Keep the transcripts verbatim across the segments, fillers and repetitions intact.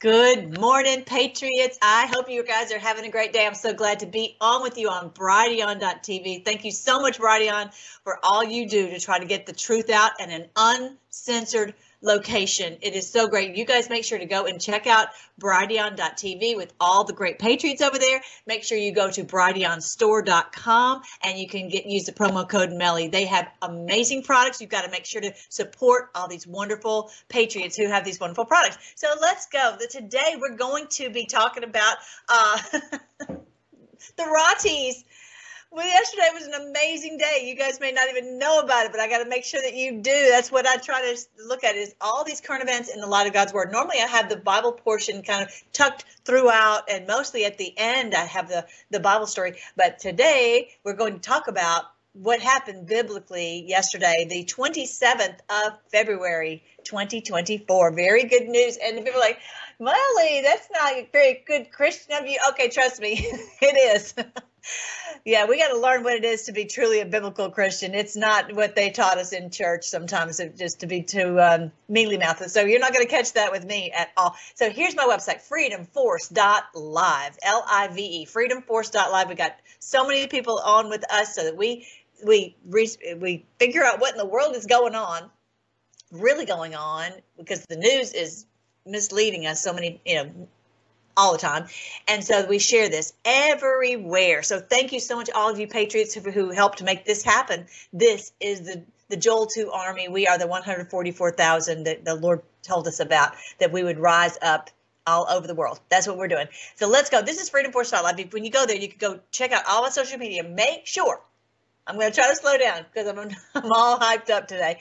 Good morning, Patriots. I hope you guys are having a great day. I'm so glad to be on with you on Brighteon dot T V. Thank you so much, Brighteon, for all you do to try to get the truth out in an uncensored location. It is so great. You guys make sure to go and check out Brighteon dot T V with all the great Patriots over there. Make sure you go to Brideon Store dot com and you can get use the promo code Melly. They have amazing products. You've got to make sure to support all these wonderful Patriots who have these wonderful products. So let's go. Today we're going to be talking about uh, the Rotties. Well, yesterday was an amazing day. You guys may not even know about it, but I got to make sure that you do. That's what I try to look at is all these current events in the light of God's Word. Normally, I have the Bible portion kind of tucked throughout, and mostly at the end, I have the, the Bible story. But today, we're going to talk about what happened biblically yesterday, the twenty-seventh of February, twenty twenty-four. Very good news. And people are like, Molly, that's not a very good Christian of you. Okay, trust me, it is. Yeah, we got to learn what it is to be truly a biblical Christian. It's not what they taught us in church sometimes, just to be too um, mealy-mouthed. So you're not going to catch that with me at all. So here's my website, Freedom Force dot live, L I V E, Freedom Force dot live. We got so many people on with us so that we we we figure out what in the world is going on, really going on, because the news is misleading us so many, you know, all the time. And so we share this everywhere. So thank you so much, all of you Patriots who, who helped make this happen. This is the, the Joel two Army. We are the one hundred forty-four thousand that the Lord told us about, that we would rise up all over the world. That's what we're doing. So let's go. This is Freedom Force dot live. When you go there, you can go check out all my social media. Make sure. I'm going to try to slow down because I'm, I'm all hyped up today.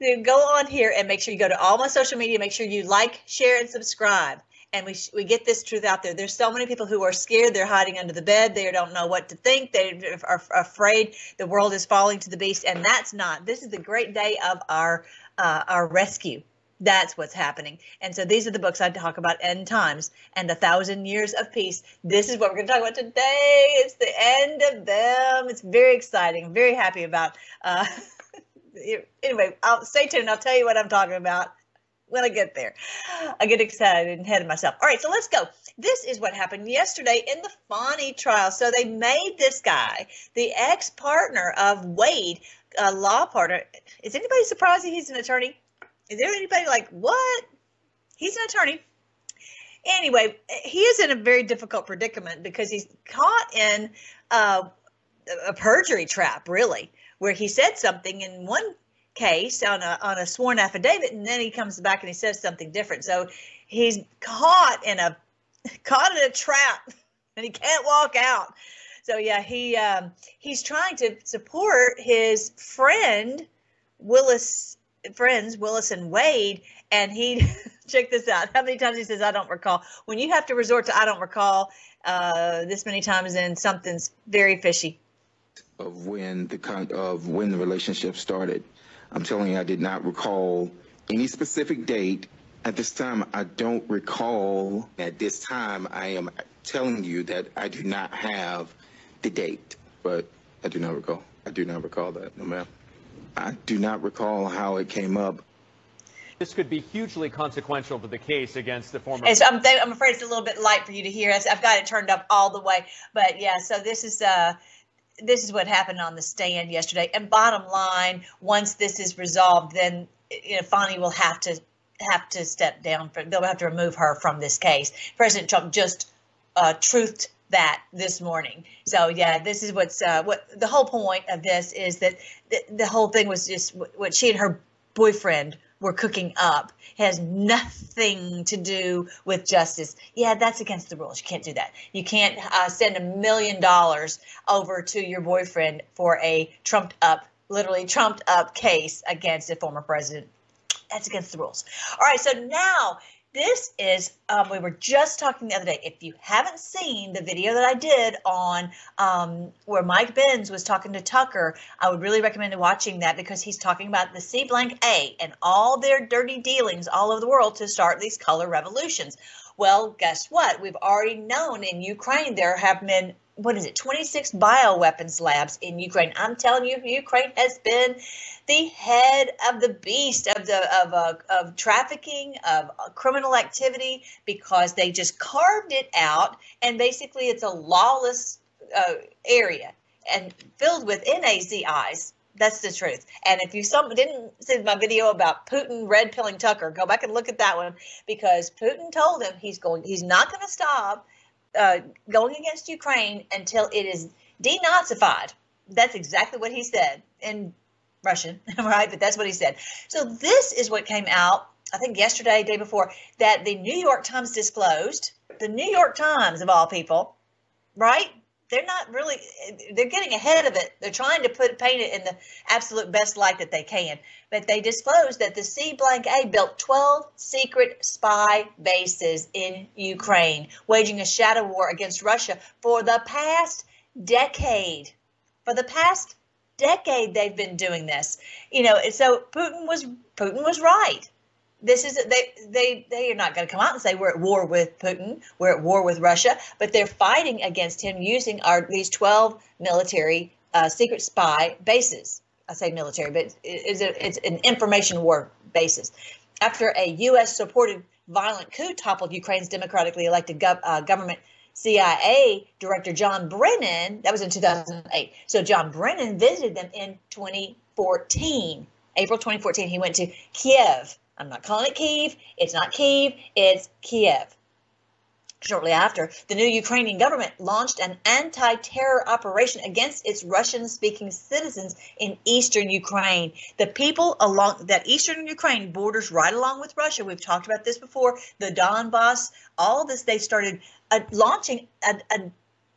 Then go on here and make sure you go to all my social media. Make sure you like, share, and subscribe. And we, we get this truth out there. There's so many people who are scared. They're hiding under the bed. They don't know what to think. They are afraid the world is falling to the beast. And that's not. This is the great day of our uh, our rescue. That's what's happening. And so these are the books I talk about, End Times and the Thousand Years of Peace. This is what we're going to talk about today. It's the end of them. It's very exciting. I'm very happy about uh, anyway, I'll stay tuned. I'll tell you what I'm talking about when I get there. I get excited and ahead of myself. All right, so let's go. This is what happened yesterday in the Fani trial. So they made this guy, the ex-partner of Wade, a law partner. Is anybody surprised that he's an attorney? Is there anybody like, what? He's an attorney. Anyway, he is in a very difficult predicament because he's caught in uh, a perjury trap, really, where he said something in one case on a on a sworn affidavit, and then he comes back and he says something different. So he's caught in a caught in a trap, and he can't walk out. So yeah, he um, he's trying to support his friend Willis friends Willis and Wade, and he check this out. How many times he says I don't recall? When you have to resort to I don't recall uh, this many times, and something's very fishy. Of when the con of when the relationship started. I'm telling you, I did not recall any specific date. At this time, I don't recall. At this time, I am telling you that I do not have the date, but I do not recall. I do not recall that, no ma'am. I do not recall how it came up. This could be hugely consequential to the case against the former. So I'm, I'm afraid it's a little bit light for you to hear. I've got it turned up all the way, but yeah, so this is... Uh, This is what happened on the stand yesterday. And bottom line, once this is resolved, then you know, Fani will have to have to step down. For, they'll have to remove her from this case. President Trump just uh, truthed that this morning. So yeah, this is what's uh, what the whole point of this is that the, the whole thing was just what she and her boyfriend were cooking up. It has nothing to do with justice. Yeah, that's against the rules. You can't do that. You can't uh, send a million dollars over to your boyfriend for a trumped up, literally trumped up case against a former president. That's against the rules. All right, so now this is, um, we were just talking the other day. If you haven't seen the video that I did on um, where Mike Benz was talking to Tucker, I would really recommend watching that because he's talking about the C blank A and all their dirty dealings all over the world to start these color revolutions. Well, guess what? We've already known in Ukraine there have been what is it, twenty-six bioweapons labs in Ukraine. I'm telling you, Ukraine has been the head of the beast of the of uh, of trafficking, of uh, criminal activity, because they just carved it out, and basically it's a lawless uh, area and filled with N A Z Is. That's the truth. And if you some didn't see my video about Putin red pilling Tucker, go back and look at that one, because Putin told him he's going, he's not going to stop uh, going against Ukraine until it is denazified. That's exactly what he said in Russian, right? But that's what he said. So this is what came out, I think yesterday, day before, that the New York Times disclosed. The New York Times, of all people, right? They're not really, they're getting ahead of it. They're trying to put paint it in the absolute best light that they can. But they disclosed that the C A A built twelve secret spy bases in Ukraine, waging a shadow war against Russia for the past decade. For the past decade, they've been doing this. You know, so Putin was Putin was right. This is they they they are not going to come out and say we're at war with Putin, we're at war with Russia, but they're fighting against him using our these twelve military uh, secret spy bases. I say military, but it's a, it's an information war basis. After a U S supported violent coup toppled Ukraine's democratically elected gov uh, government, C I A Director John Brennan, that was in two thousand eight. So John Brennan visited them in twenty fourteen, April twenty fourteen. He went to Kiev. I'm not calling it Kiev. It's not Kiev. It's Kiev. Shortly after, the new Ukrainian government launched an anti-terror operation against its Russian-speaking citizens in eastern Ukraine. The people along that eastern Ukraine borders right along with Russia. We've talked about this before. The Donbas, all this, they started uh, launching a, a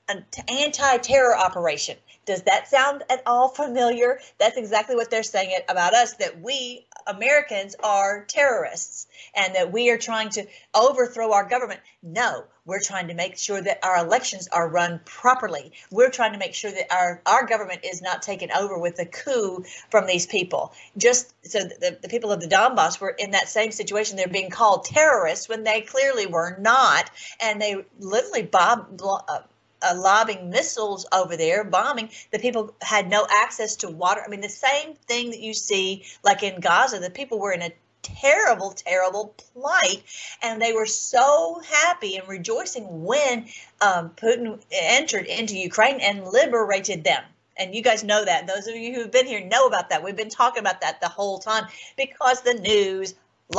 an anti-terror operation. Does that sound at all familiar? That's exactly what they're saying it about us, that we Americans are terrorists and that we are trying to overthrow our government. No, we're trying to make sure that our elections are run properly. We're trying to make sure that our, our government is not taken over with a coup from these people. Just so the, the people of the Donbass were in that same situation. They're being called terrorists when they clearly were not. And they literally bob, uh, Uh, lobbing missiles over there, bombing. The people had no access to water. I mean, the same thing that you see like in Gaza. The people were in a terrible, terrible plight, and they were so happy and rejoicing when um, Putin entered into Ukraine and liberated them. And you guys know that. Those of you who've been here know about that. We've been talking about that the whole time, because the news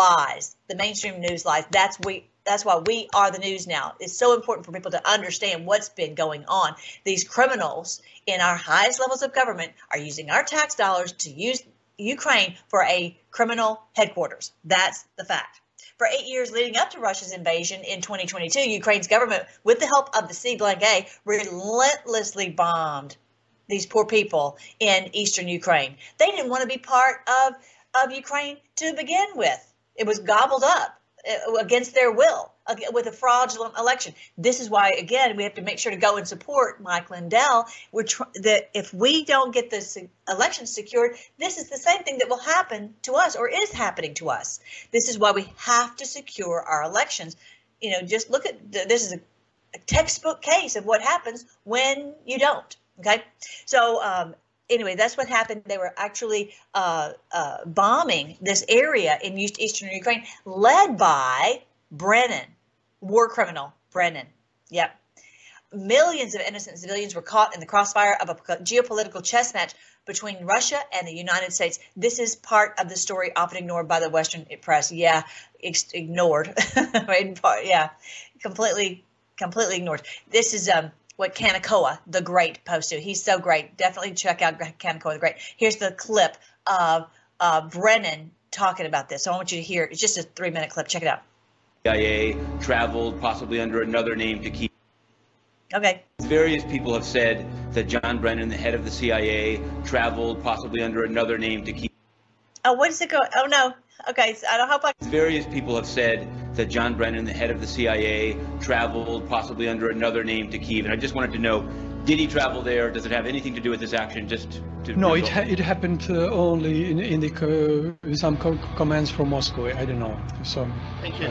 lies. The mainstream news lies. That's we. That's why we are the news now. It's so important for people to understand what's been going on. These criminals in our highest levels of government are using our tax dollars to use Ukraine for a criminal headquarters. That's the fact. For eight years leading up to Russia's invasion in twenty twenty-two, Ukraine's government, with the help of the C A A, relentlessly bombed these poor people in eastern Ukraine. They didn't want to be part of, of Ukraine to begin with. It was gobbled up against their will with a fraudulent election. This is why, again, we have to make sure to go and support Mike Lindell. We're tr that if we don't get this election secured, this is the same thing that will happen to us, or is happening to us. This is why we have to secure our elections. You know, just look at the, this is a, a textbook case of what happens when you don't. Okay, so um, anyway, that's what happened. They were actually uh, uh, bombing this area in eastern Ukraine, led by Brennan, war criminal Brennan. Yep. Millions of innocent civilians were caught in the crossfire of a geopolitical chess match between Russia and the United States. This is part of the story often ignored by the Western press. Yeah, ignored. Yeah, completely, completely ignored. This is... Um, what Kanakoa the Great posted. He's so great. Definitely check out Kanakoa the Great. Here's the clip of uh, Brennan talking about this. So I want you to hear it. It's just a three-minute clip. Check it out. C I A traveled possibly under another name to Kiev. Okay. Various people have said that John Brennan, the head of the C I A, traveled possibly under another name to Kiev. Oh, what is it going? Oh, no. Okay. So I don't hope I... Various people have said... that John Brennan, the head of the C I A, traveled possibly under another name to Kiev. And I just wanted to know, did he travel there? Does it have anything to do with this action? Just to no, it, ha it happened uh, only in, in the uh, some co commands from Moscow. I don't know. So, thank you.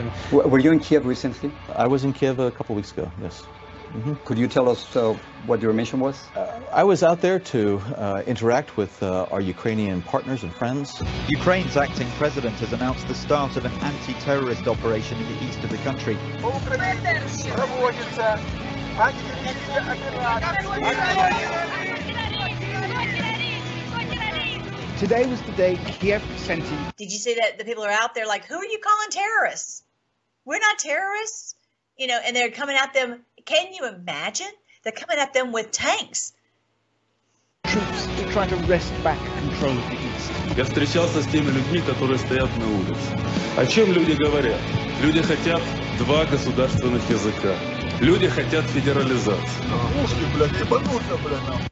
Were you in Kiev recently? I was in Kiev a couple of weeks ago. Yes. Mm-hmm. Could you tell us uh, what your mission was? Uh, I was out there to uh, interact with uh, our Ukrainian partners and friends. Ukraine's acting president has announced the start of an anti-terrorist operation in the east of the country. Today was the day Kiev sent in. Did you see that the people are out there like, who are you calling terrorists? We're not terrorists. You know, and they're coming at them. Can you imagine? They're coming at them with tanks. Troops to try to wrest back control of the east. Я встречался с теми людьми, которые стоят на улице. О чем люди говорят? Люди хотят два государственных языка. Люди хотят федерализации.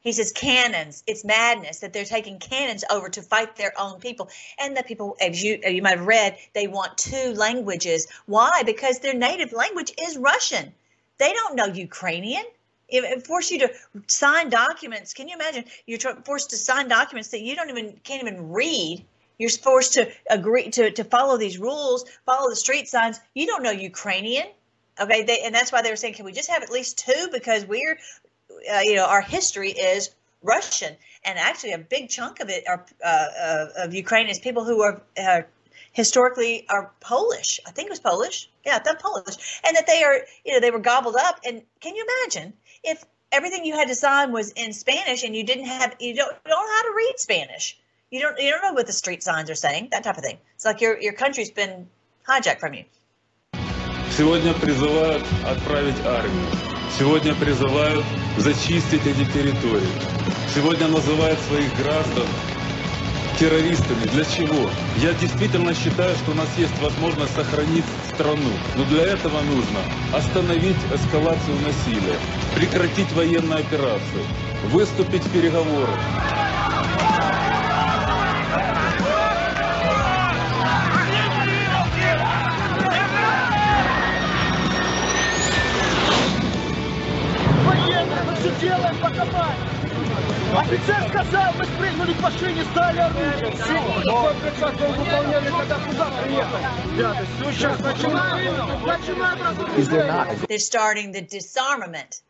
He says cannons. It's madness that they're taking cannons over to fight their own people. And the people, as you, you might have read, they want two languages. Why? Because their native language is Russian. They don't know Ukrainian. It forced you to sign documents. Can you imagine? You're forced to sign documents that you don't even can't even read. You're forced to agree to, to follow these rules, follow the street signs. You don't know Ukrainian. Okay, they, and that's why they were saying, can we just have at least two? Because we're, uh, you know, our history is Russian. And actually a big chunk of it are, uh, uh, of Ukraine is people who are uh, historically are Polish. I think it was Polish. Yeah, I thought Polish. And that they are, you know, they were gobbled up. And can you imagine if everything you had to sign was in Spanish and you didn't have, you don't, you don't know how to read Spanish. You don't, you don't know what the street signs are saying, that type of thing. It's like your, your country's been hijacked from you. Сегодня призывают отправить армию. Сегодня призывают зачистить эти территории. Сегодня называют своих граждан террористами. Для чего? Я действительно считаю, что у нас есть возможность сохранить страну. Но для этого нужно остановить эскалацию насилия, прекратить военную операцию, выступить в переговорах. Делаем по команде. Офицер сказал, мы спрыгнули в машине, стали оружием. Все, такой приказ был выполняли, когда куда приехали. Ребята, все, сейчас начинаем. Начинаем разоружение. They're starting the disarmament.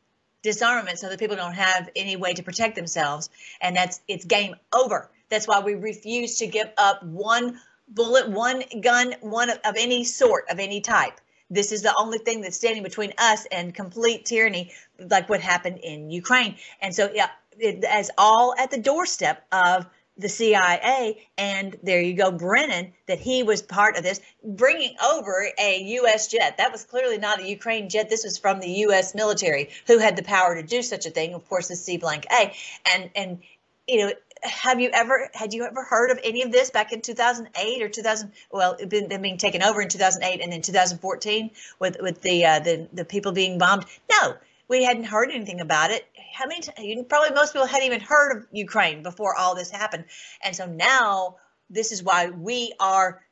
Disarmament so that people don't have any way to protect themselves. And that's, it's game over. That's why we refuse to give up one bullet, one gun, one of, of any sort, of any type. This is the only thing that's standing between us and complete tyranny, like what happened in Ukraine. And so, yeah, it, as all at the doorstep of the C I A, and there you go, Brennan, that he was part of this, bringing over a U S jet. That was clearly not a Ukraine jet. This was from the U S military, who had the power to do such a thing. Of course, the C blank A. And, and you know, have you ever, had you ever heard of any of this back in two thousand eight or two thousand, well, been, them being taken over in two thousand eight and then two thousand fourteen with, with the, uh, the, the people being bombed? No, we hadn't heard anything about it. How many, you, probably most people hadn't even heard of Ukraine before all this happened. And so now this is why we are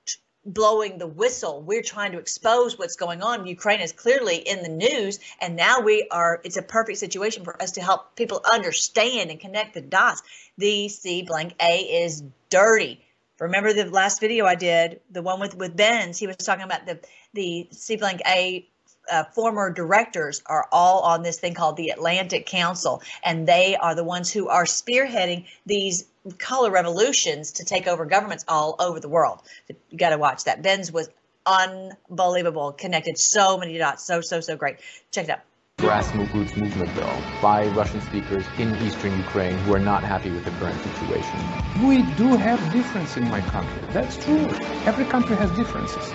blowing the whistle. We're trying to expose what's going on. Ukraine is clearly in the news, and now we are, it's a perfect situation for us to help people understand and connect the dots. The C blank A is dirty. Remember the last video I did, the one with, with Benz, he was talking about the, the C blank A uh, former directors are all on this thing called the Atlantic Council, and they are the ones who are spearheading these color revolutions to take over governments all over the world. You got to watch that. Benz was unbelievable, connected so many dots. So, so, so great. Check it out. Grassroots movement bill by Russian speakers in eastern Ukraine who are not happy with the current situation. We do have difference in my country. That's true. Every country has differences.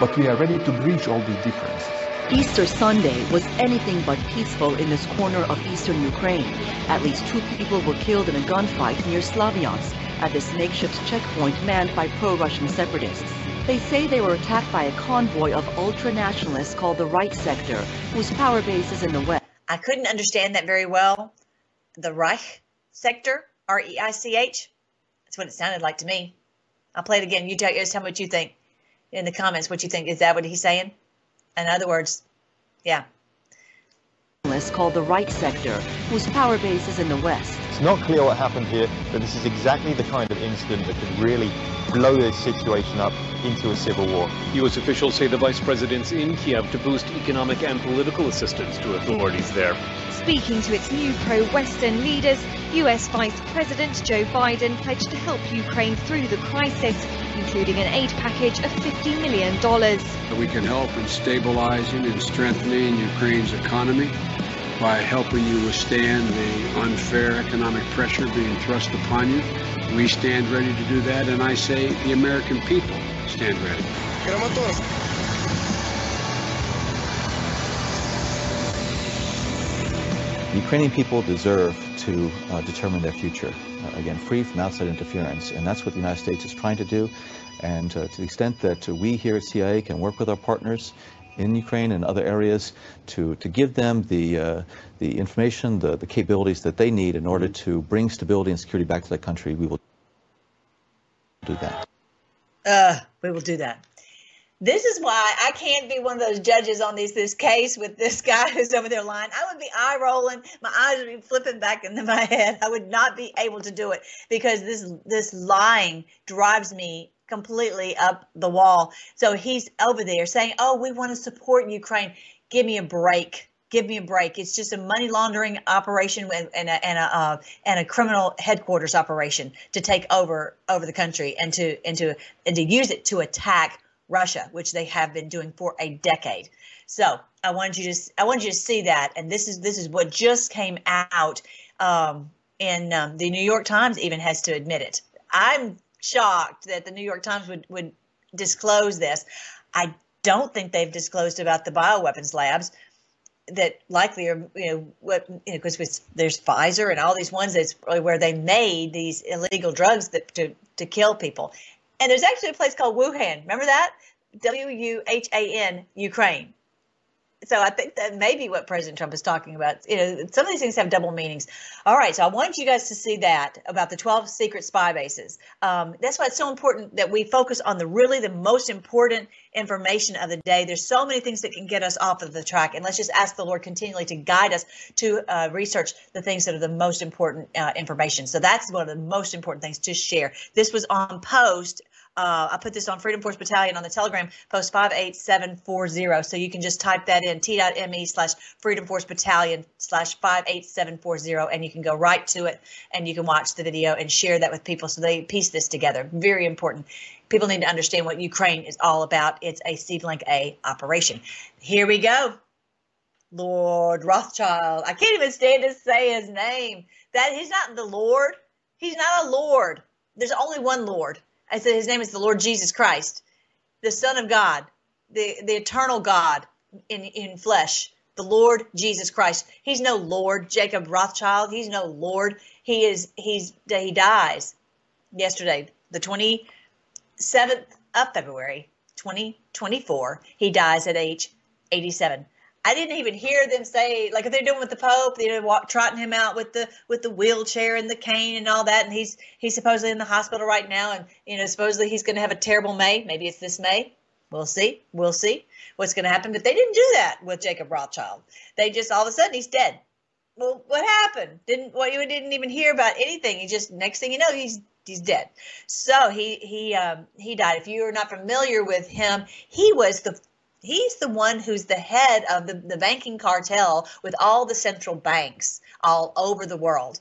But we are ready to bridge all these differences. Easter Sunday was anything but peaceful in this corner of eastern Ukraine. At least two people were killed in a gunfight near Slavyansk at this makeshift checkpoint manned by pro-Russian separatists. They say they were attacked by a convoy of ultra-nationalists called the Reich Sector, whose power base is in the west. I couldn't understand that very well. The Reich Sector, R E I C H. That's what it sounded like to me. I'll play it again. You tell, you tell me what you think in the comments. What you think? Is that what he's saying? In other words, yeah. Called the Reich Sector, whose power base is in the West. It's not clear what happened here, but this is exactly the kind of incident that could really blow this situation up into a civil war. U S officials say the vice president's in Kiev to boost economic and political assistance to authorities there. Speaking to its new pro-Western leaders, U S Vice President Joe Biden pledged to help Ukraine through the crisis, including an aid package of fifty million dollars. We can help in stabilizing and strengthening Ukraine's economy by helping you withstand the unfair economic pressure being thrust upon you. We stand ready to do that, and I say the American people stand ready. The Ukrainian people deserve to uh, determine their future, uh, again, free from outside interference, and that's what the United States is trying to do. And uh, to the extent that uh, we here at C I A can work with our partners in Ukraine and other areas to, to give them the, uh, the information, the, the capabilities that they need in order to bring stability and security back to their country, we will do that. Uh, we will do that. This is why I can't be one of those judges on this, this case with this guy who's over there lying. I would be eye rolling. My eyes would be flipping back into my head. I would not be able to do it because this, this lying drives me completely up the wall. So he's over there saying, oh, we want to support Ukraine. Give me a break. Give me a break. It's just a money laundering operation and, and a, and a, uh, and a criminal headquarters operation to take over over the country and to, and to, and to use it to attack Russia, which they have been doing for a decade. So I wanted you to, I wanted you to see that. And this is, this is what just came out. Um, and um, the New York Times even has to admit it. I'm shocked that the New York Times would, would disclose this. I don't think they've disclosed about the bioweapons labs that likely are, you know, what, you know, because there's Pfizer and all these ones that's where they made these illegal drugs that to, to kill people. And there's actually a place called Wuhan. Remember that? W U H A N, Ukraine. So I think that may be what President Trump is talking about. You know, some of these things have double meanings. All right, so I wanted you guys to see that about the twelve secret spy bases. Um, that's why it's so important that we focus on the really the most important information of the day. There's so many things that can get us off of the track, and let's just ask the Lord continually to guide us to uh, research the things that are the most important uh, information. So that's one of the most important things to share. This was on post. Uh, I put this on Freedom Force Battalion on the Telegram, post five eight seven four zero. So you can just type that in, t.me slash Freedom Force Battalion slash five eight seven four zero, and you can go right to it, and you can watch the video and share that with people so they piece this together. Very important. People need to understand what Ukraine is all about. It's a C-Link A operation. Here we go. Lord Rothschild. I can't even stand to say his name. That he's not the Lord. He's not a Lord. There's only one Lord. I said his name is the Lord Jesus Christ, the Son of God, the, the eternal God in, in flesh, the Lord Jesus Christ. He's no Lord Jacob Rothschild. He's no Lord. He is. He's he dies yesterday, the twenty-seventh of February, twenty twenty-four. He dies at age eighty-seven. I didn't even hear them say, like they're doing with the Pope, you know, walk, trotting him out with the with the wheelchair and the cane and all that. And he's he's supposedly in the hospital right now. And, you know, supposedly he's going to have a terrible May. Maybe it's this May. We'll see. We'll see what's going to happen. But they didn't do that with Jacob Rothschild. They just all of a sudden he's dead. Well, what happened? Didn't well, you didn't even hear about anything. He just next thing you know, he's he's dead. So he he um, he died. If you are not familiar with him, he was the He's the one who's the head of the, the banking cartel with all the central banks all over the world.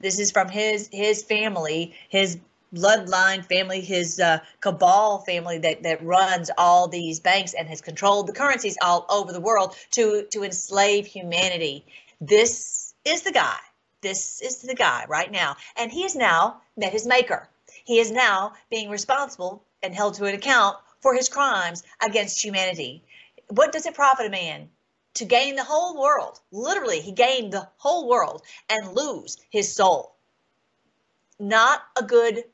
This is from his his family, his bloodline family, his uh, cabal family that, that runs all these banks and has controlled the currencies all over the world to, to enslave humanity. This is the guy. This is the guy right now. And he has now met his maker. He is now being responsible and held to an account for his crimes against humanity. What does it profit a man to gain the whole world? Literally, he gained the whole world and lose his soul. Not a good,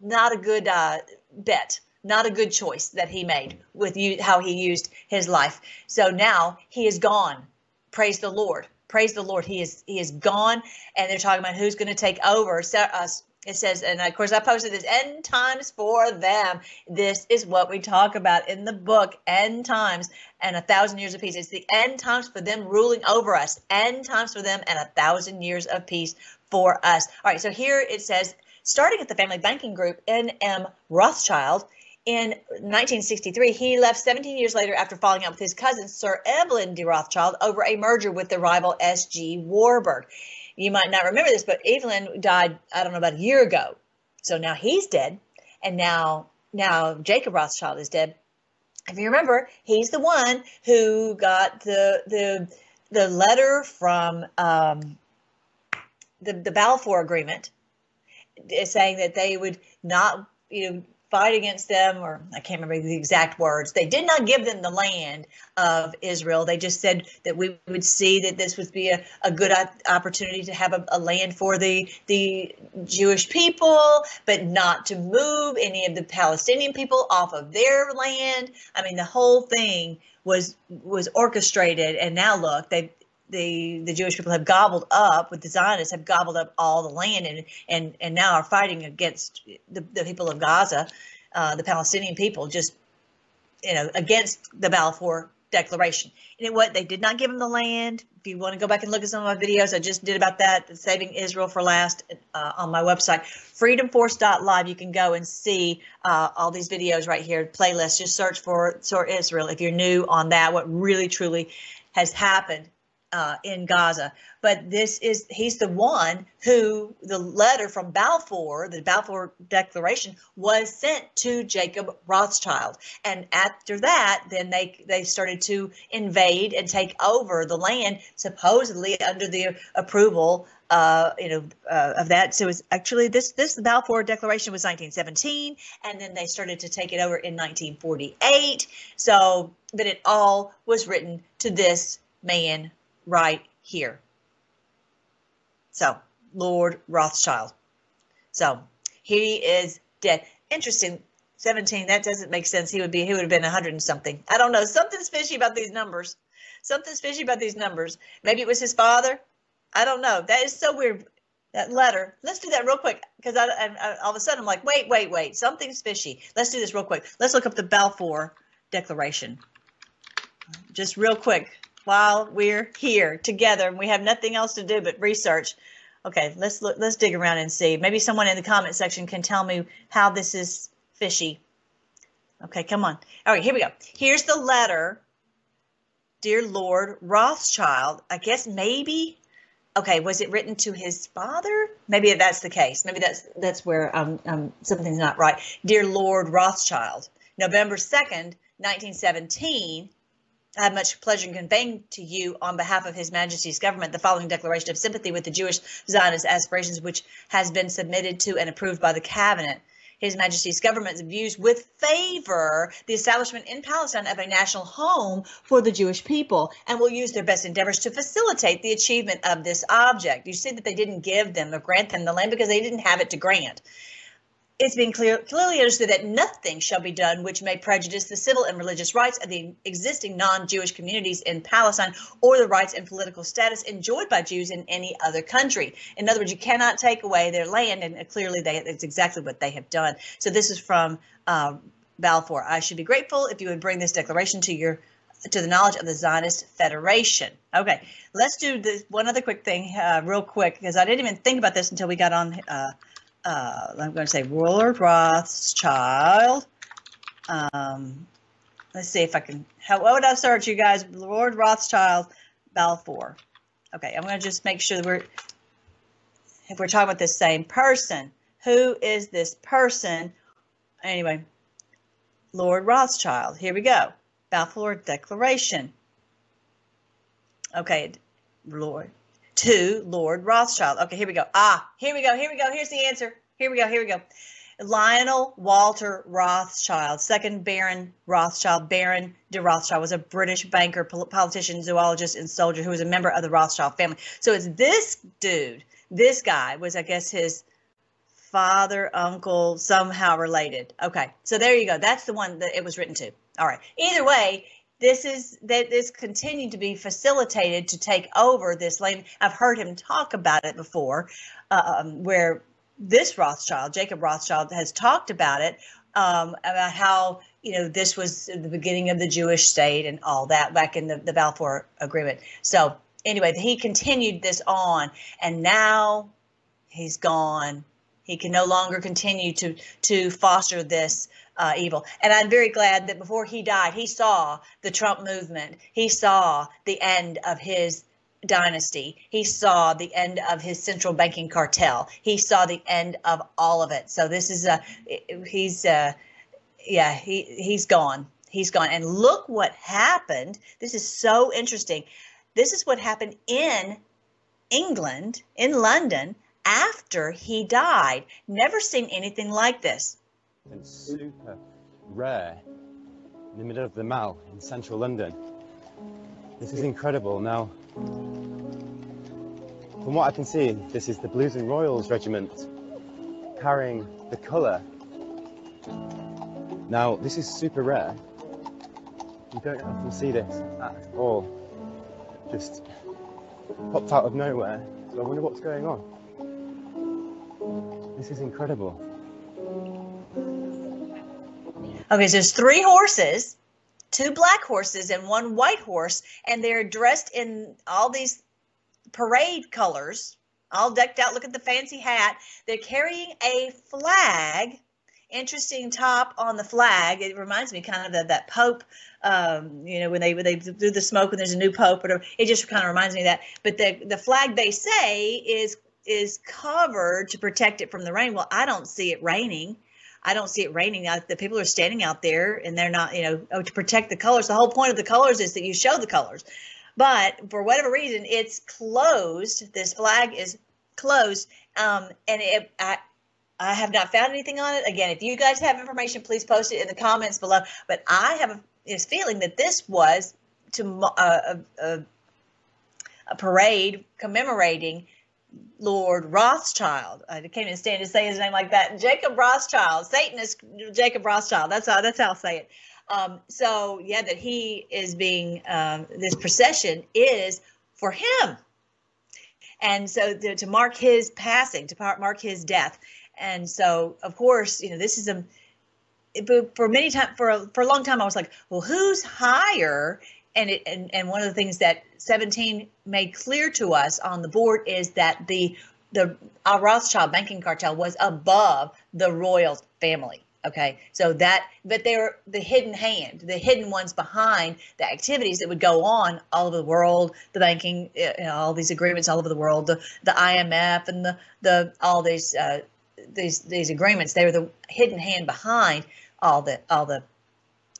not a good uh, bet, not a good choice that he made with you, how he used his life. So now he is gone. Praise the Lord. Praise the Lord. He is he is gone, and they're talking about who's going to take over. So, uh, It says, and of course I posted this, end times for them. This is what we talk about in the book, End Times and a Thousand Years of Peace. It's the end times for them ruling over us. End times for them and a thousand years of peace for us. All right, so here it says, starting at the family banking group, N M Rothschild, in nineteen sixty-three, he left seventeen years later after falling out with his cousin, Sir Evelyn de Rothschild, over a merger with the rival S G Warburg. You might not remember this, but Evelyn died, I don't know, about a year ago. So now he's dead, and now now Jacob Rothschild is dead. If you remember, he's the one who got the the the letter from um, the the Balfour Agreement, saying that they would not, you know, fight against them, or I can't remember the exact words. They did not give them the land of Israel. They just said that we would see that this would be a, a good opportunity to have a, a land for the, the Jewish people, but not to move any of the Palestinian people off of their land. I mean, the whole thing was was orchestrated, and now look, they the the Jewish people have gobbled up, with the Zionists have gobbled up all the land, and and and now are fighting against the, the people of Gaza, uh, the Palestinian people, just, you know, against the Balfour Declaration. You know what? They did not give them the land. If you want to go back and look at some of my videos I just did about that, Saving Israel for Last, uh, on my website, freedom force dot live. You can go and see uh, all these videos right here, playlists. Just search for Sort Israel if you're new on that, what really truly has happened Uh, in Gaza. But this is, he's the one who, the letter from Balfour, the Balfour Declaration, was sent to Jacob Rothschild. And after that, then they, they started to invade and take over the land, supposedly under the approval uh, you know, uh, of that. So it was actually, this, this Balfour Declaration was nineteen seventeen, and then they started to take it over in nineteen forty-eight. So, but it all was written to this man right here. So, Lord Rothschild. So, he is dead. Interesting. seventeen, that doesn't make sense. He would be, he would have been a hundred and something. I don't know. Something's fishy about these numbers. Something's fishy about these numbers. Maybe it was his father. I don't know. That is so weird. That letter. Let's do that real quick, because I, I, I all of a sudden I'm like, wait, wait, wait. Something's fishy. Let's do this real quick. Let's look up the Balfour Declaration. Just real quick, while we're here together and we have nothing else to do but research. Okay, let's look, let's dig around and see. Maybe someone in the comment section can tell me how this is fishy. Okay, come on. All right, here we go. Here's the letter. Dear Lord Rothschild, I guess maybe, okay, was it written to his father? Maybe that's the case. Maybe that's that's where um, um something's not right. Dear Lord Rothschild, November second, nineteen seventeen, I have much pleasure in conveying to you on behalf of His Majesty's government the following declaration of sympathy with the Jewish Zionist aspirations, which has been submitted to and approved by the Cabinet. His Majesty's government views with favor the establishment in Palestine of a national home for the Jewish people and will use their best endeavors to facilitate the achievement of this object. You see that they didn't give them or grant them the land because they didn't have it to grant. It's been clear, clearly understood that nothing shall be done which may prejudice the civil and religious rights of the existing non-Jewish communities in Palestine or the rights and political status enjoyed by Jews in any other country. In other words, you cannot take away their land, and clearly they, it's exactly what they have done. So this is from uh, Balfour. I should be grateful if you would bring this declaration to your to the knowledge of the Zionist Federation. Okay, let's do this one other quick thing uh, real quick, because I didn't even think about this until we got on uh, Uh, I'm going to say Lord Rothschild. Um, let's see if I can. How, what would I search, you guys? Lord Rothschild, Balfour. Okay, I'm going to just make sure that we're, if we're talking about the same person. Who is this person? Anyway, Lord Rothschild. Here we go. Balfour Declaration. Okay, Lord. To Lord Rothschild. Okay, here we go. Ah, here we go, here we go. Here's the answer. Here we go, here we go. Lionel Walter Rothschild, second Baron Rothschild. Baron de Rothschild was a British banker, politician, zoologist, and soldier who was a member of the Rothschild family. So it's this dude, this guy was, I guess, his father, uncle, somehow related. Okay, so there you go. That's the one that it was written to. All right, either way, This is that is continued to be facilitated to take over this land. I've heard him talk about it before, um, where this Rothschild, Jacob Rothschild, has talked about it, um, about how, you know, this was the beginning of the Jewish state and all that back in the, the Balfour Agreement. So anyway, he continued this on, and now he's gone. He can no longer continue to to foster this uh, evil. And I'm very glad that before he died, he saw the Trump movement. He saw the end of his dynasty. He saw the end of his central banking cartel. He saw the end of all of it. So this is a he's a, yeah, he he's gone. He's gone. And look what happened. This is so interesting. This is what happened in England, in London, after he died. Never seen anything like this. And super rare in the middle of the Mall in central London. This is incredible. Now, from what I can see, this is the Blues and Royals regiment carrying the colour. Now, this is super rare. You don't often see this at all. Just popped out of nowhere. So I wonder what's going on. This is incredible. Okay, so there's three horses, two black horses and one white horse, and they're dressed in all these parade colors, all decked out. Look at the fancy hat. They're carrying a flag. Interesting top on the flag. It reminds me kind of that, that Pope, um, you know, when they when they do the smoke and there's a new Pope, whatever. It just kind of reminds me of that. But the the flag, they say, is is covered to protect it from the rain. Well, I don't see it raining. I don't see it raining. I, the people are standing out there and they're not, you know, oh, to protect the colors. The whole point of the colors is that you show the colors. But for whatever reason, it's closed. This flag is closed. Um, and it, I, I have not found anything on it. Again, if you guys have information, please post it in the comments below. But I have a is feeling that this was to uh, a, a parade commemorating Lord Rothschild. I can't even stand to say his name like that. Jacob Rothschild, Satanist Jacob Rothschild. That's how that's how I'll say it. Um, so yeah, that he is being um, this procession is for him, and so to, to mark his passing, to mark his death. And so, of course, you know, this is a for many time for a, for a long time. I was like, well, who's higher? And, it, and and one of the things that seventeen made clear to us on the board is that the the uh, Rothschild banking cartel was above the royal family. Okay, so that but they were the hidden hand, the hidden ones behind the activities that would go on all over the world, the banking, you know, all these agreements all over the world, the the I M F and the the all these uh, these these agreements. They were the hidden hand behind all the all the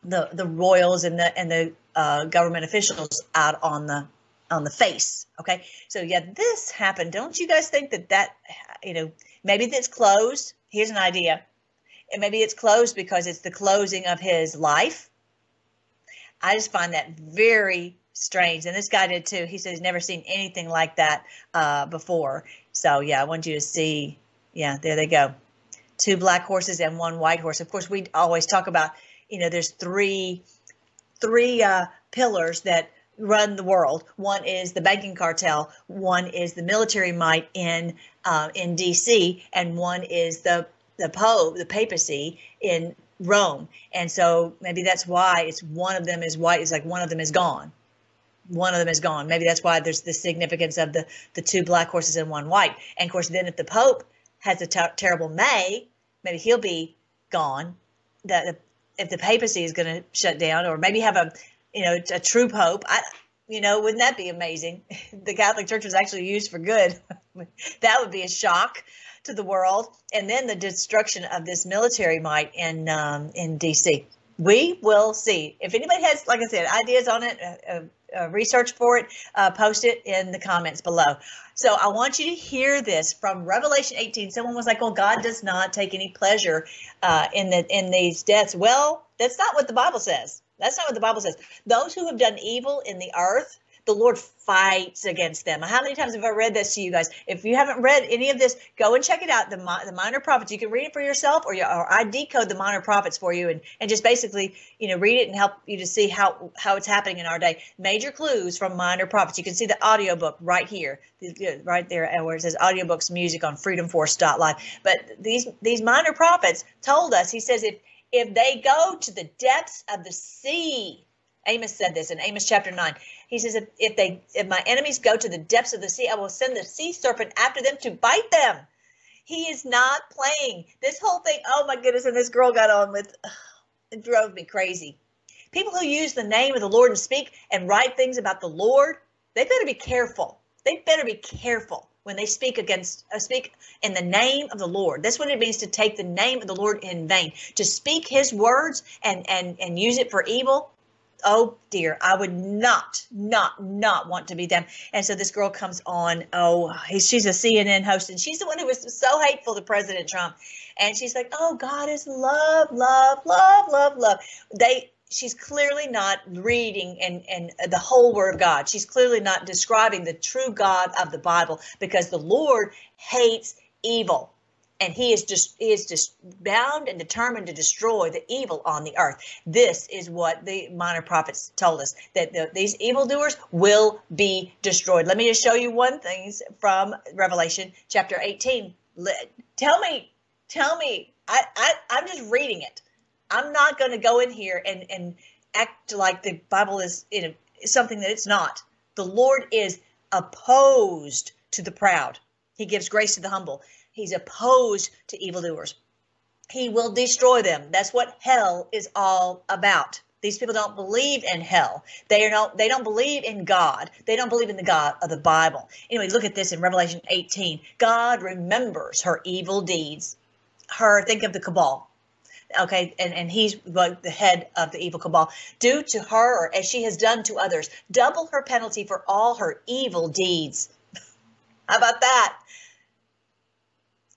the the royals and the and the Uh, government officials out on the on the face. Okay, so yeah, this happened. Don't you guys think that that, you know, maybe that's closed? Here's an idea, and maybe it's closed because it's the closing of his life. I just find that very strange, and this guy did too. He says he's never seen anything like that uh, before. So yeah, I want you to see. Yeah, there they go, two black horses and one white horse. Of course, we always talk about, you know, there's three. Three uh, pillars that run the world. One is the banking cartel. One is the military might in uh, in D C, and one is the the Pope, the papacy in Rome. And so maybe that's why it's one of them is white. It's like one of them is gone. One of them is gone. Maybe that's why there's the significance of the the two black horses and one white. And of course, then if the Pope has a ter terrible May, maybe he'll be gone. The, the if the papacy is going to shut down, or maybe have a, you know, a true pope, I, you know, wouldn't that be amazing? The Catholic Church was actually used for good. That would be a shock to the world. And then the destruction of this military might in um, in D C. We will see. If anybody has, like I said, ideas on it, uh, uh, research for it, uh, post it in the comments below. So I want you to hear this from Revelation eighteen. Someone was like, well, God does not take any pleasure uh, in, the, in these deaths. Well, that's not what the Bible says. That's not what the Bible says. Those who have done evil in the earth, the Lord fights against them. How many times have I read this to you guys? If you haven't read any of this, go and check it out. The, the Minor Prophets. You can read it for yourself, or, you, or I decode the Minor Prophets for you, and and just basically, you know, read it and help you to see how how it's happening in our day. Major clues from Minor Prophets. You can see the audiobook right here, right there, where it says audiobooks, music on freedom force dot live. But these these Minor Prophets told us. He says if if they go to the depths of the sea. Amos said this in Amos chapter nine. He says, if, if they, if my enemies go to the depths of the sea, I will send the sea serpent after them to bite them. He is not playing. This whole thing, oh my goodness, and this girl got on with, ugh, it drove me crazy. People who use the name of the Lord and speak and write things about the Lord, they better be careful. They better be careful when they speak against, uh, speak in the name of the Lord. That's what it means to take the name of the Lord in vain, to speak his words and, and, and use it for evil. Oh dear, I would not, not, not want to be them. And so this girl comes on, oh, she's a C N N host, and she's the one who was so hateful to President Trump. And she's like, oh, God is love, love, love, love, love. They, she's clearly not reading and, and the whole word of God. She's clearly not describing the true God of the Bible, because the Lord hates evil. And he is just he is just bound and determined to destroy the evil on the earth. This is what the minor prophets told us, that the, these evildoers will be destroyed. Let me just show you one thing from Revelation chapter eighteen. Tell me, tell me. I, I I'm just reading it. I'm not going to go in here and and act like the Bible is you know, something that it's not. The Lord is opposed to the proud. He gives grace to the humble. He's opposed to evildoers. He will destroy them. That's what hell is all about. These people don't believe in hell. They are not, they don't believe in God. They don't believe in the God of the Bible. Anyway, look at this in Revelation eighteen. God remembers her evil deeds. Her, think of the cabal. Okay, and, and he's like the head of the evil cabal. Due to her, or as she has done to others, double her penalty for all her evil deeds. How about that?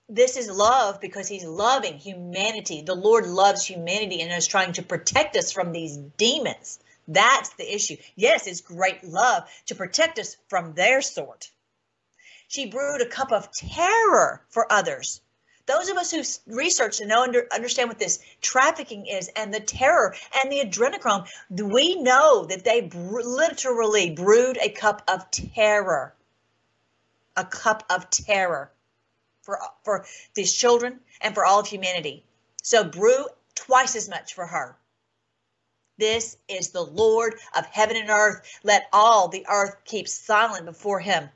This is love, because he's loving humanity. The Lord loves humanity and is trying to protect us from these demons. That's the issue. Yes, it's great love to protect us from their sort. She brewed a cup of terror for others. Those of us who research and know under, understand what this trafficking is, and the terror and the adrenochrome, we know that they bre- literally brewed a cup of terror. A cup of terror. For, for these children and for all of humanity. So brew twice as much for her. This is the Lord of heaven and earth. Let all the earth keep silent before him.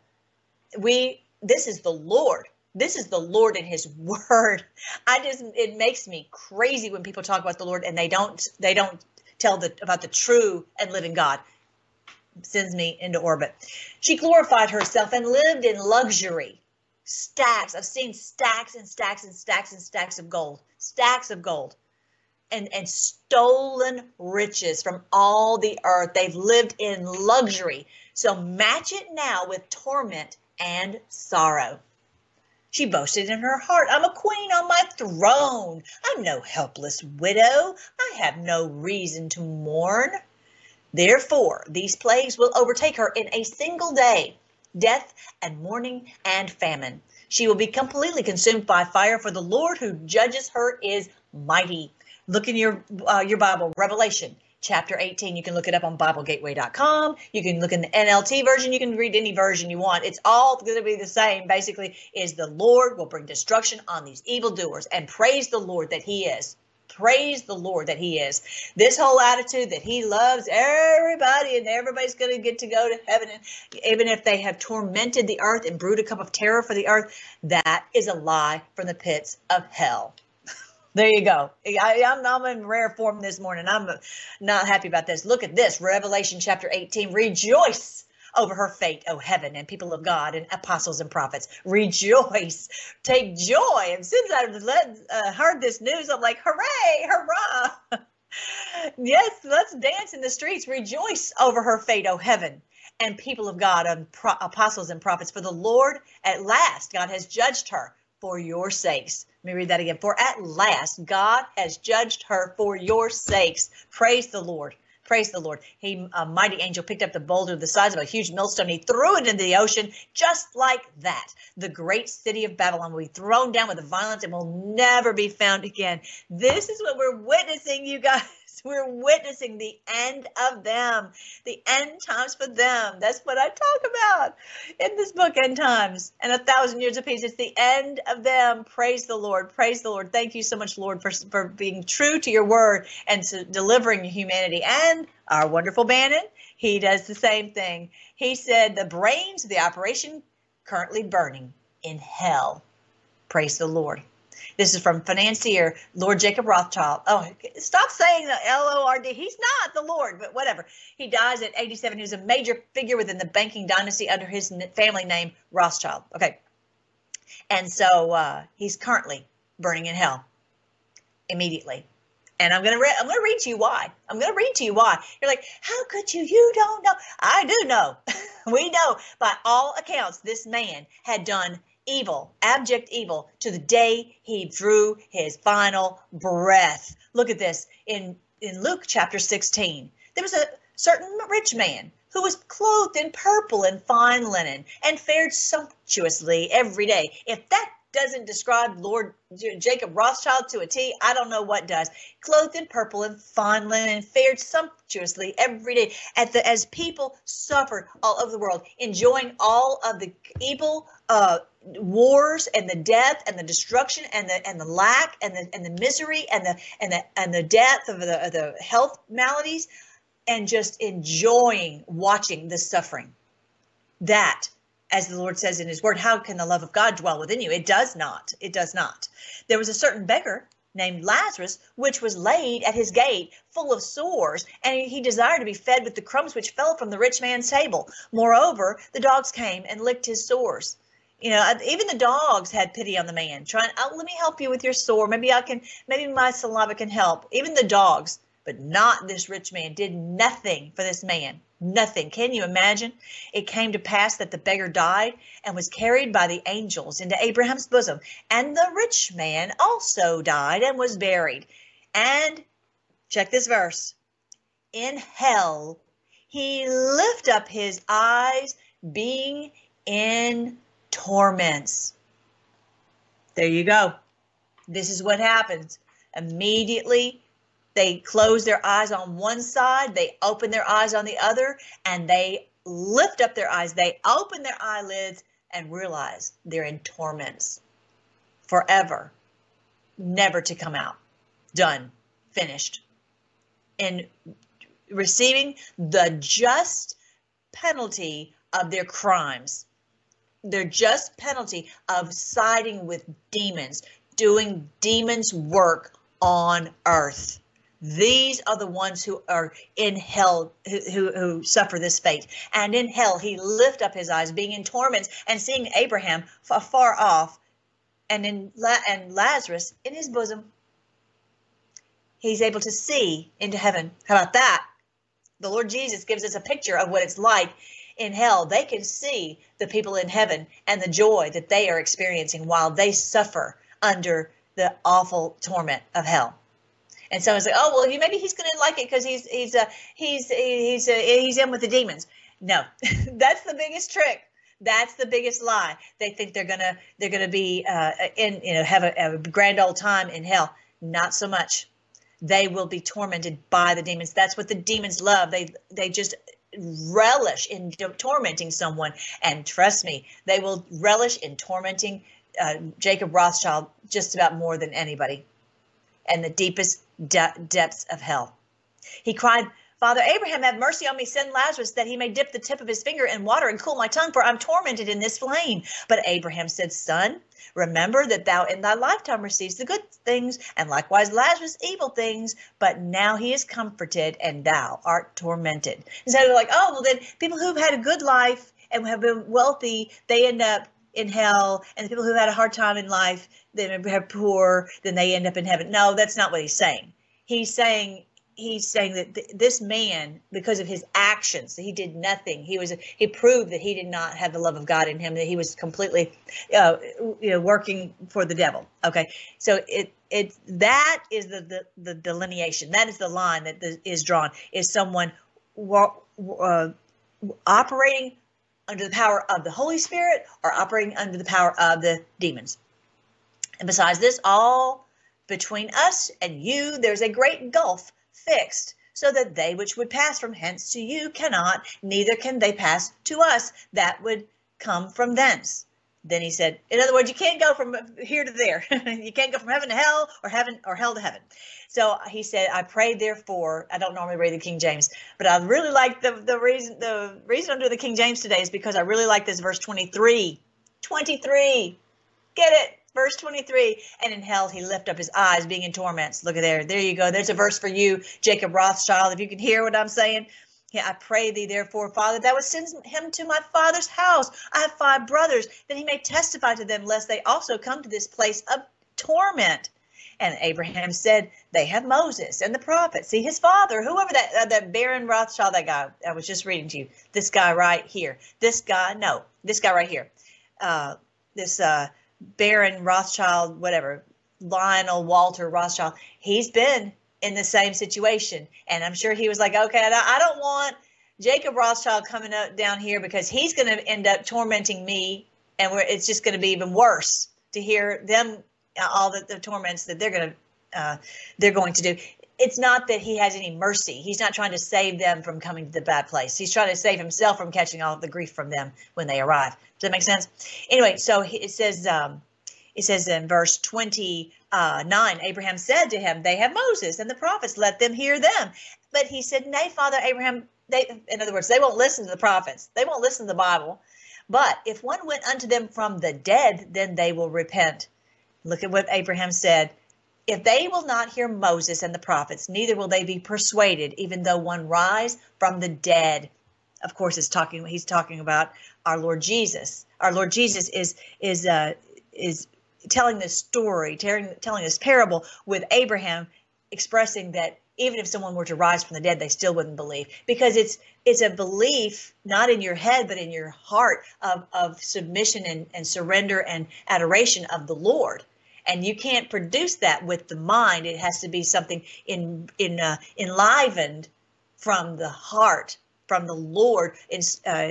We, this is the Lord. This is the Lord and his word. I just, it makes me crazy when people talk about the Lord and they don't, they don't tell the, about the true and living God. It sends me into orbit. She glorified herself and lived in luxury. Stacks. I've seen stacks and stacks and stacks and stacks of gold, stacks of gold and, and stolen riches from all the earth. They've lived in luxury. So match it now with torment and sorrow. She boasted in her heart, I'm a queen on my throne. I'm no helpless widow. I have no reason to mourn. Therefore, these plagues will overtake her in a single day. Death and mourning and famine. She will be completely consumed by fire, for the Lord who judges her is mighty. Look in your uh, your Bible, Revelation chapter eighteen. You can look it up on Bible Gateway dot com. You can look in the N L T version. You can read any version you want. It's all going to be the same. Basically, is the Lord will bring destruction on these evildoers, and praise the Lord that he is. Praise the Lord that he is. This whole attitude that he loves everybody and everybody's going to get to go to heaven, even if they have tormented the earth and brewed a cup of terror for the earth, that is a lie from the pits of hell. There you go. I, I'm, I'm in rare form this morning. I'm not happy about this. Look at this. Revelation chapter eighteen. Rejoice over her fate, O heaven, and people of God, and apostles and prophets. Rejoice. Take joy. And since I've led, uh, heard this news, I'm like, hooray, hurrah. Yes, let's dance in the streets. Rejoice over her fate, O heaven, and people of God, and pro- apostles and prophets. For the Lord, at last, God has judged her for your sakes. Let me read that again. For at last, God has judged her for your sakes. Praise the Lord. Praise the Lord. He, a mighty angel, picked up the boulder the size of a huge millstone. He threw it into the ocean just like that. The great city of Babylon will be thrown down with violence and will never be found again. This is what we're witnessing, you guys. We're witnessing the end of them, the end times for them. That's what I talk about in this book, End Times and a Thousand Years of Peace. It's the end of them. Praise the Lord. Praise the Lord. Thank you so much, Lord, for, for being true to your word and to delivering humanity. And our wonderful Bannon, he does the same thing. He said the brains of the operation currently burning in hell. Praise the Lord. This is from financier Lord Jacob Rothschild. Oh, stop saying the L O R D. He's not the Lord, but whatever. He dies at eighty-seven. He was a major figure within the banking dynasty under his family name, Rothschild. Okay. And so uh, he's currently burning in hell immediately. And I'm going to I'm going to read to you why. I'm going to read to you why. You're like, how could you? You don't know. I do know. We know by all accounts this man had done evil, abject evil, to the day he drew his final breath. Look at this in in Luke chapter sixteen. There was a certain rich man who was clothed in purple and fine linen and fared sumptuously every day. If that doesn't describe Lord Jacob Rothschild to a T, I don't know what does. Clothed in purple and fine linen, fared sumptuously every day at the, as people suffered all over the world, enjoying all of the evil uh, wars and the death and the destruction and the and the lack and the and the misery and the and the and the death of the of the health maladies, and just enjoying watching the suffering. That, as the Lord says in his word, how can the love of God dwell within you? It does not. It does not. There was a certain beggar named Lazarus, which was laid at his gate full of sores, and he desired to be fed with the crumbs which fell from the rich man's table. Moreover, the dogs came and licked his sores. You know, even the dogs had pity on the man, trying, oh, let me help you with your sore. Maybe I can, maybe my saliva can help. Even the dogs, but not this rich man, did nothing for this man. Nothing. Can you imagine? It came to pass that the beggar died and was carried by the angels into Abraham's bosom. And the rich man also died and was buried. And check this verse. In hell, he lift up his eyes, being in torments. There you go. This is what happens. Immediately, they close their eyes on one side, they open their eyes on the other, and they lift up their eyes. They open their eyelids and realize they're in torments forever, never to come out. Done, finished. In receiving the just penalty of their crimes, their just penalty of siding with demons, doing demons' work on earth. These are the ones who are in hell, who, who, who suffer this fate. And in hell, he lift up his eyes, being in torments, and seeing Abraham afar off, and in La and Lazarus in his bosom. He's able to see into heaven. How about that? The Lord Jesus gives us a picture of what it's like in hell. They can see the people in heaven and the joy that they are experiencing while they suffer under the awful torment of hell. And so I was like, oh, well, maybe he's going to like it because he's he's uh, he's he's uh, he's in with the demons. No, that's the biggest trick. That's the biggest lie. They think they're going to they're going to be uh, in, you know, have a, have a grand old time in hell. Not so much. They will be tormented by the demons. That's what the demons love. They they just relish in tormenting someone. And trust me, they will relish in tormenting uh, Jacob Rothschild just about more than anybody. And the deepest de depths of hell. He cried, Father Abraham, have mercy on me. Send Lazarus that he may dip the tip of his finger in water and cool my tongue, for I'm tormented in this flame. But Abraham said, Son, remember that thou in thy lifetime receivest the good things, and likewise Lazarus evil things. But now he is comforted, and thou art tormented. And so they're like, oh, well, then people who've had a good life and have been wealthy, they end up in hell, and the people who had a hard time in life, they are poor, then they end up in heaven. No, that's not what he's saying. He's saying he's saying that th this man, because of his actions, he did nothing. He was he proved that he did not have the love of God in him. That he was completely, uh, you know, working for the devil. Okay, so it it that is the the, the delineation. That is the line that the, is drawn. Is someone uh, operating under the power of the Holy Spirit, or operating under the power of the demons? And besides this, all between us and you, there's a great gulf fixed, so that they which would pass from hence to you cannot, neither can they pass to us that would come from thence. Then he said, in other words, you can't go from here to there. You can't go from heaven to hell, or heaven or hell to heaven. So he said, I pray therefore. I don't normally read the King James, but I really like the the reason the reason I'm doing the King James today is because I really like this verse twenty-three. twenty-three. Get it? Verse twenty-three, and in hell he lift up his eyes, being in torments. Look at there. There you go. There's a verse for you, Jacob Rothschild, if you can hear what I'm saying. Yeah, I pray thee, therefore, Father, thou would send him to my father's house. I have five brothers, that he may testify to them, lest they also come to this place of torment. And Abraham said, they have Moses and the prophets. See, his father, whoever that uh, that Baron Rothschild, that guy I was just reading to you, this guy right here, this guy, no, this guy right here, uh, this uh, Baron Rothschild, whatever, Lionel Walter Rothschild, he's been in the same situation. And I'm sure he was like, okay, I don't want Jacob Rothschild coming up down here because he's going to end up tormenting me, and we're, it's just going to be even worse to hear them, all the, the torments that they're going to uh, they're going to do. It's not that he has any mercy. He's not trying to save them from coming to the bad place. He's trying to save himself from catching all of the grief from them when they arrive. Does that make sense? Anyway, so it says um, it says in verse twenty-nine, Abraham said to him, they have Moses and the prophets. Let them hear them. But he said, nay, Father Abraham. They, in other words, they won't listen to the prophets. They won't listen to the Bible. But if one went unto them from the dead, then they will repent. Look at what Abraham said. If they will not hear Moses and the prophets, neither will they be persuaded, even though one rise from the dead. Of course, it's talking. He's talking about our Lord Jesus. Our Lord Jesus is is uh, is telling this story, telling telling this parable with Abraham, expressing that even if someone were to rise from the dead, they still wouldn't believe, because it's it's a belief not in your head but in your heart of of submission and, and surrender and adoration of the Lord. And you can't produce that with the mind. It has to be something in in uh, enlivened from the heart, from the Lord, in, uh,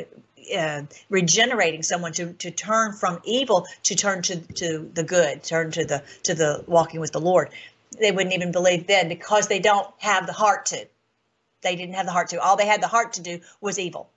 uh, regenerating someone to to turn from evil, to turn to to the good, turn to the to the walking with the Lord. They wouldn't even believe then because they don't have the heart to. They didn't have the heart to. All they had the heart to do was evil.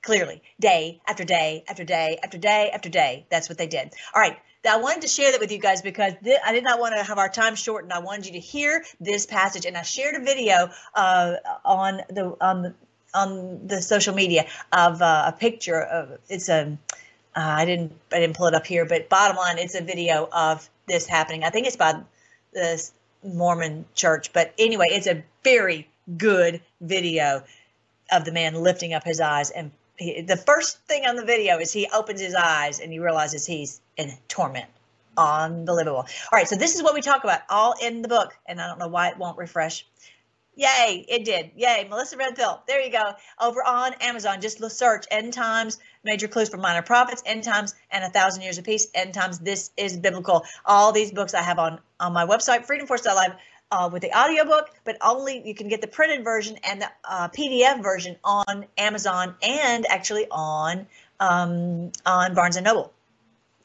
Clearly, day after day after day after day after day, that's what they did. All right. I wanted to share that with you guys because I did not want to have our time shortened. I wanted you to hear this passage, and I shared a video uh, on the on the, on the social media of uh, a picture of it's a uh, I didn't I didn't pull it up here, but bottom line, it's a video of this happening. I think it's by the Mormon Church, but anyway, it's a very good video of the man lifting up his eyes, and he, the first thing on the video is he opens his eyes and he realizes he's in torment. Unbelievable. All right, so this is what we talk about all in the book, and I don't know why it won't refresh. Yay, it did. Yay, Melissa Redfield. There you go. Over on Amazon, just search End Times, Major Clues for Minor Prophets, End Times, and A Thousand Years of Peace, End Times. This is biblical. All these books I have on, on my website, freedom force dot live, Uh, with the audiobook, but only you can get the printed version and the uh, P D F version on Amazon and actually on um, on Barnes and Noble.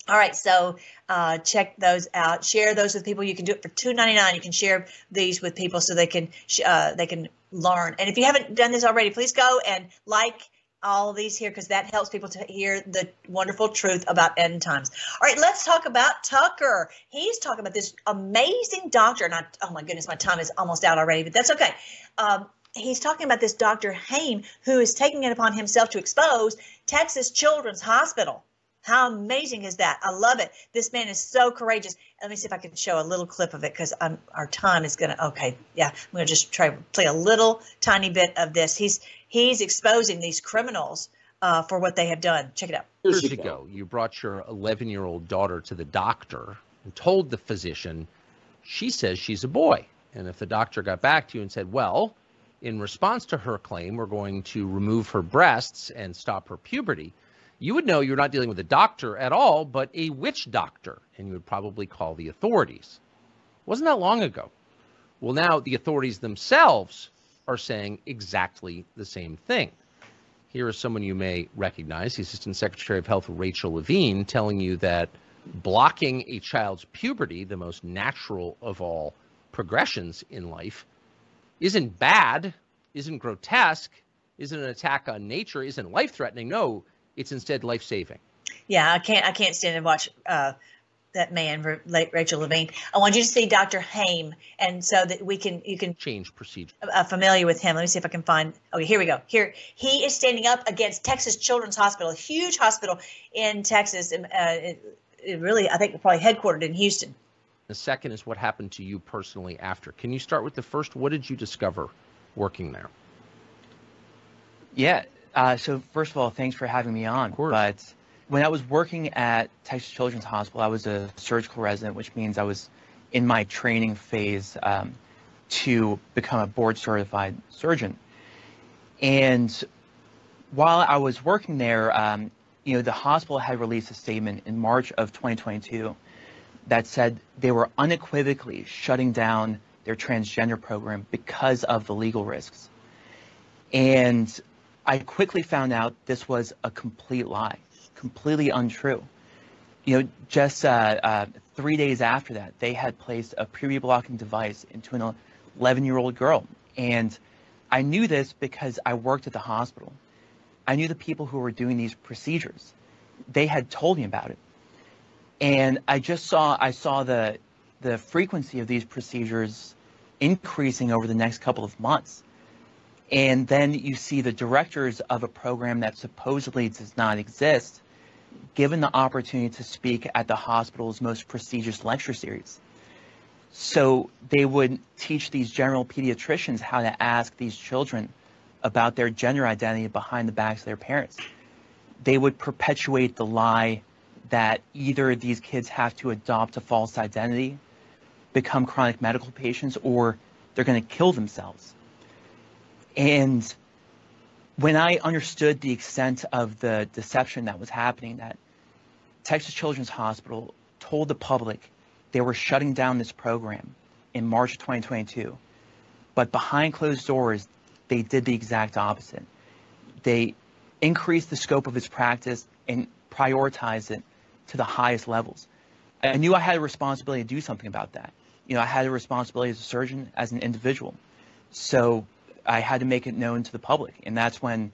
All right, so uh, check those out. Share those with people. You can do it for two ninety-nine. You can share these with people so they can uh, they can learn. And if you haven't done this already, please go and like all of these here, because that helps people to hear the wonderful truth about end times. All right, let's talk about Tucker. He's talking about this amazing doctor, and I, oh my goodness, my time is almost out already, but that's okay. Um, he's talking about this Doctor Haim, who is taking it upon himself to expose Texas Children's Hospital. How amazing is that? I love it. This man is so courageous. Let me see if I can show a little clip of it because our time is going to, okay, yeah, I'm going to just try to play a little tiny bit of this. He's he's exposing these criminals uh, for what they have done. Check it out. Years ago, you brought your eleven-year-old daughter to the doctor and told the physician, she says she's a boy. And if the doctor got back to you and said, well, in response to her claim, we're going to remove her breasts and stop her puberty, you would know you're not dealing with a doctor at all, but a witch doctor, and you would probably call the authorities. It wasn't that long ago. Well, now the authorities themselves are saying exactly the same thing. Here is someone you may recognize, the Assistant Secretary of Health, Rachel Levine, telling you that blocking a child's puberty, the most natural of all progressions in life, isn't bad, isn't grotesque, isn't an attack on nature, isn't life-threatening. No. It's instead life-saving. Yeah, I can't I can't stand and watch uh, that man, Rachel Levine. I want you to see Doctor Haim, and so that we can you can change procedure. Uh, familiar with him. Let me see if I can find. Okay, here we go. Here he is standing up against Texas Children's Hospital, a huge hospital in Texas, uh, really, I think, probably headquartered in Houston. The second is what happened to you personally after. Can you start with the first? What did you discover working there? Yeah. Uh, so first of all, thanks for having me on. Of course. But when I was working at Texas Children's Hospital, I was a surgical resident, which means I was in my training phase um, to become a board certified surgeon. And while I was working there, um, you know, the hospital had released a statement in March of twenty twenty-two that said they were unequivocally shutting down their transgender program because of the legal risks. And I quickly found out this was a complete lie, completely untrue. You know, just uh, uh, three days after that, they had placed a puberty blocking device into an eleven year old girl. And I knew this because I worked at the hospital. I knew the people who were doing these procedures. They had told me about it. And I just saw, I saw the, the frequency of these procedures increasing over the next couple of months. And then you see the directors of a program that supposedly does not exist, given the opportunity to speak at the hospital's most prestigious lecture series. So they would teach these general pediatricians how to ask these children about their gender identity behind the backs of their parents. They would perpetuate the lie that either these kids have to adopt a false identity, become chronic medical patients, or they're going to kill themselves. And when I understood the extent of the deception that was happening, that Texas Children's Hospital told the public they were shutting down this program in March of twenty twenty-two, but behind closed doors, they did the exact opposite. They increased the scope of its practice and prioritized it to the highest levels. I knew I had a responsibility to do something about that. You know, I had a responsibility as a surgeon, as an individual. So I had to make it known to the public. And that's when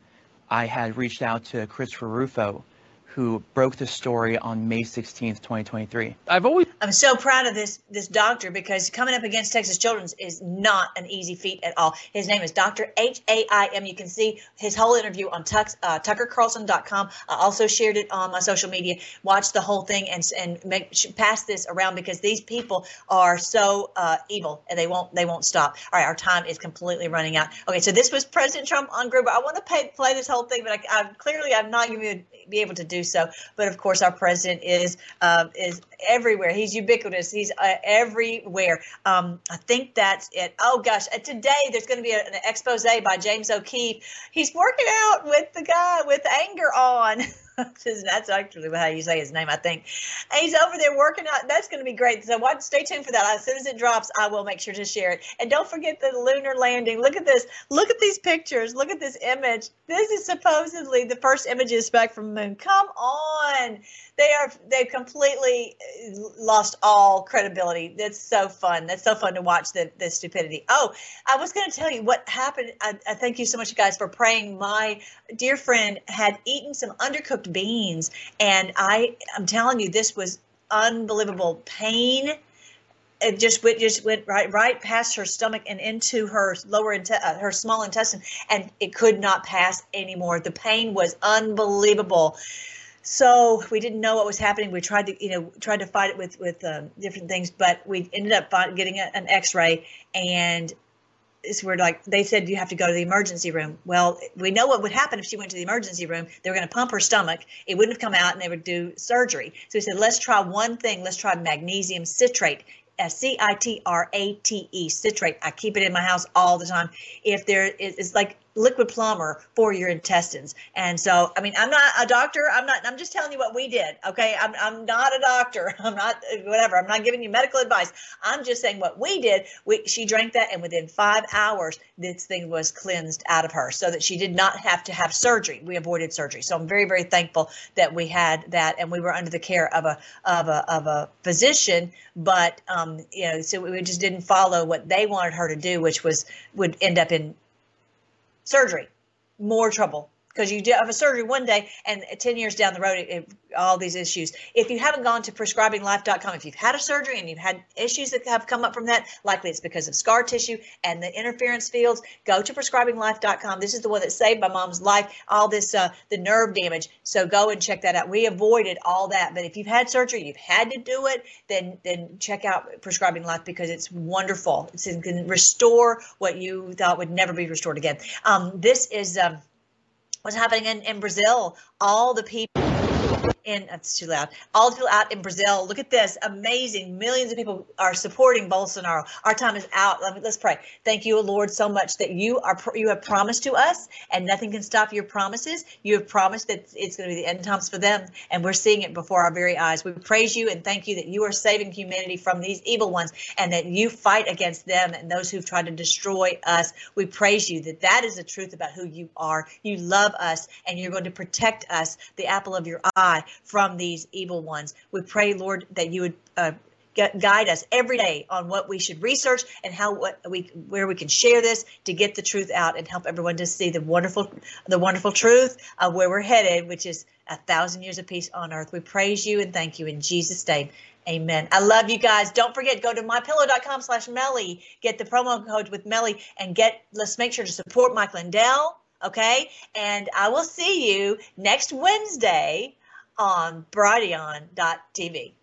I had reached out to Christopher Rufo, who broke the story on May sixteenth, twenty twenty-three. I've always I'm so proud of this this doctor, because coming up against Texas Children's is not an easy feat at all. His name is Doctor H A I M. You can see his whole interview on Tux, uh, Tucker Carlson dot com. I also shared it on my social media. Watch the whole thing and and make pass this around, because these people are so uh, evil and they won't they won't stop. All right, our time is completely running out. Okay, so this was President Trump on Gruber. I want to pay, play this whole thing, but I, I clearly I'm not going to be able to do so. But of course, our president is uh, is everywhere. He's ubiquitous. He's uh, everywhere. Um, I think that's it. Oh, gosh. Uh, today, there's going to be a, an expose by James O'Keefe. He's working out with the guy with anger on. That's actually how you say his name, I think. And he's over there working out. That's going to be great. So watch, stay tuned for that. As soon as it drops, I will make sure to share it. And don't forget the lunar landing. Look at this. Look at these pictures. Look at this image. This is supposedly the first images back from the moon. Come on. They are, they've completely lost all credibility. That's so fun. That's so fun to watch the, the stupidity. Oh, I was going to tell you what happened. I, I thank you so much, you guys, for praying. My dear friend had eaten some undercooked beans, and I I'm telling you, this was unbelievable pain. It just went just went right right past her stomach and into her lower uh, her small intestine, and it could not pass anymore. The pain was unbelievable. So we didn't know what was happening. We tried to you know tried to fight it with with um, different things, but we ended up getting a, an X-ray, and So we're like, they said, you have to go to the emergency room. Well, we know what would happen if she went to the emergency room. They were going to pump her stomach. It wouldn't have come out, and they would do surgery. So we said, let's try one thing. Let's try magnesium citrate, C I T R A T E, citrate. I keep it in my house all the time. If there is, it's like liquid plumber for your intestines. And so, I mean, I'm not a doctor. I'm not, I'm just telling you what we did. Okay. I'm, I'm not a doctor. I'm not, whatever. I'm not giving you medical advice. I'm just saying what we did. We, she drank that, and within five hours, this thing was cleansed out of her so that she did not have to have surgery. We avoided surgery. So I'm very, very thankful that we had that, and we were under the care of a, of a, of a physician, but, um, you know, so we just didn't follow what they wanted her to do, which was, would end up in surgery, more trouble because you have a surgery one day and ten years down the road, it, it, all these issues. If you haven't gone to prescribing life dot com, if you've had a surgery and you've had issues that have come up from that, likely it's because of scar tissue and the interference fields, go to prescribing life dot com. This is the one that saved my mom's life, all this, uh, the nerve damage. So go and check that out. We avoided all that. But if you've had surgery, you've had to do it, then, then check out Prescribing Life because it's wonderful. It's, it can restore what you thought would never be restored again. Um, this is... Um, What's happening in, in Brazil, all the people in, that's too loud, all the people out in Brazil, look at this, amazing, millions of people are supporting Bolsonaro. Our time is out. Let me, let's pray. Thank you, Lord, so much that you are you have promised to us, and nothing can stop your promises. You have promised that it's going to be the end times for them, and we're seeing it before our very eyes. We praise you and thank you that you are saving humanity from these evil ones, and that you fight against them and those who've tried to destroy us. We praise you that that is the truth about who you are. You love us, and you're going to protect us, the apple of your eye, from these evil ones. We pray, Lord, that you would uh, guide us every day on what we should research and how what we where we can share this to get the truth out and help everyone to see the wonderful the wonderful truth of where we're headed, which is a thousand years of peace on earth. We praise you and thank you in Jesus' name. Amen. I love you guys. Don't forget, go to my pillow dot com slash Melly. Get the promo code with Melly and get let's make sure to support Mike Lindell. Okay. And I will see you next Wednesday on Brighteon dot T V.